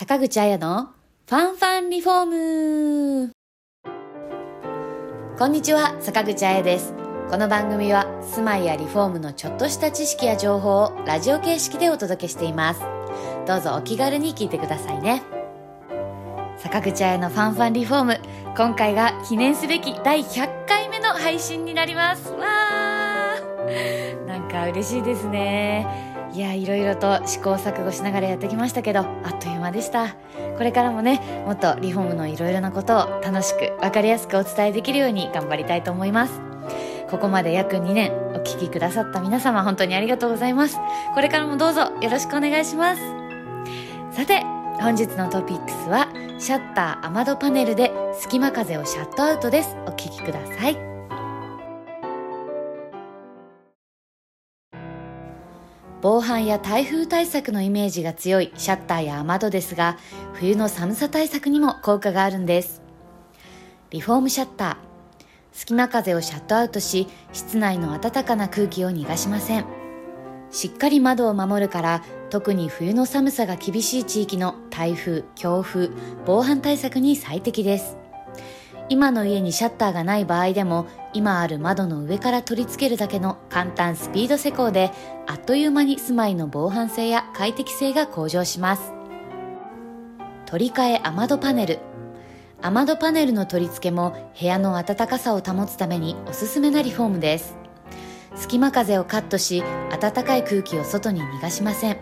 坂口彩のファンファンリフォーム。こんにちは、坂口彩です。この番組は住まいやリフォームのちょっとした知識や情報をラジオ形式でお届けしています。どうぞお気軽に聞いてくださいね。坂口彩のファンファンリフォーム、今回が記念すべき第100回目の配信になります。わー、なんか嬉しいですね。いや、いろいろと試行錯誤しながらやってきましたけど、あっという間でした。これからもね、もっとリフォームのいろいろなことを楽しく分かりやすくお伝えできるように頑張りたいと思います。ここまで約2年お聞きくださった皆様、本当にありがとうございます。これからもどうぞよろしくお願いします。さて、本日のトピックスはシャッター雨戸パネルで隙間風をシャットアウトです。お聞きください。防犯や台風対策のイメージが強いシャッターや雨戸ですが、冬の寒さ対策にも効果があるんです。リフォームシャッター、隙間風をシャットアウトし、室内の暖かな空気を逃がしません。しっかり窓を守るから、特に冬の寒さが厳しい地域の台風、強風、防犯対策に最適です。今の家にシャッターがない場合でも、今ある窓の上から取り付けるだけの簡単スピード施工で、あっという間に住まいの防犯性や快適性が向上します。取り替え雨戸パネル、雨戸パネルの取り付けも部屋の暖かさを保つためにおすすめなリフォームです。隙間風をカットし、暖かい空気を外に逃がしません。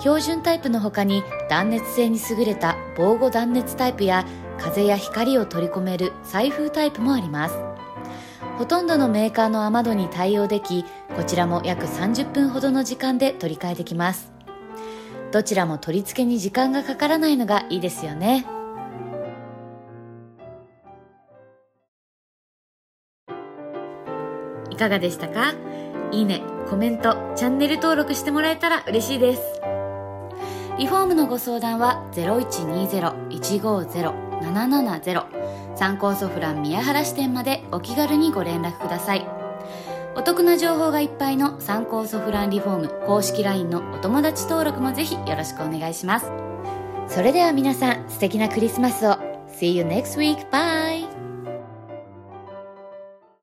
標準タイプの他に、断熱性に優れた防護断熱タイプや、風や光を取り込める採風タイプもあります。ほとんどのメーカーの雨戸に対応でき、こちらも約30分ほどの時間で取り替えできます。どちらも取り付けに時間がかからないのがいいですよね。いかがでしたか？いいね、コメント、チャンネル登録してもらえたら嬉しいです。リフォームのご相談は 0120-150-770 参考ソフラン宮原支店までお気軽にご連絡ください。お得な情報がいっぱいの参考ソフランリフォーム公式 LINE のお友達登録もぜひよろしくお願いします。それでは皆さん、素敵なクリスマスを。 See you next week. Bye.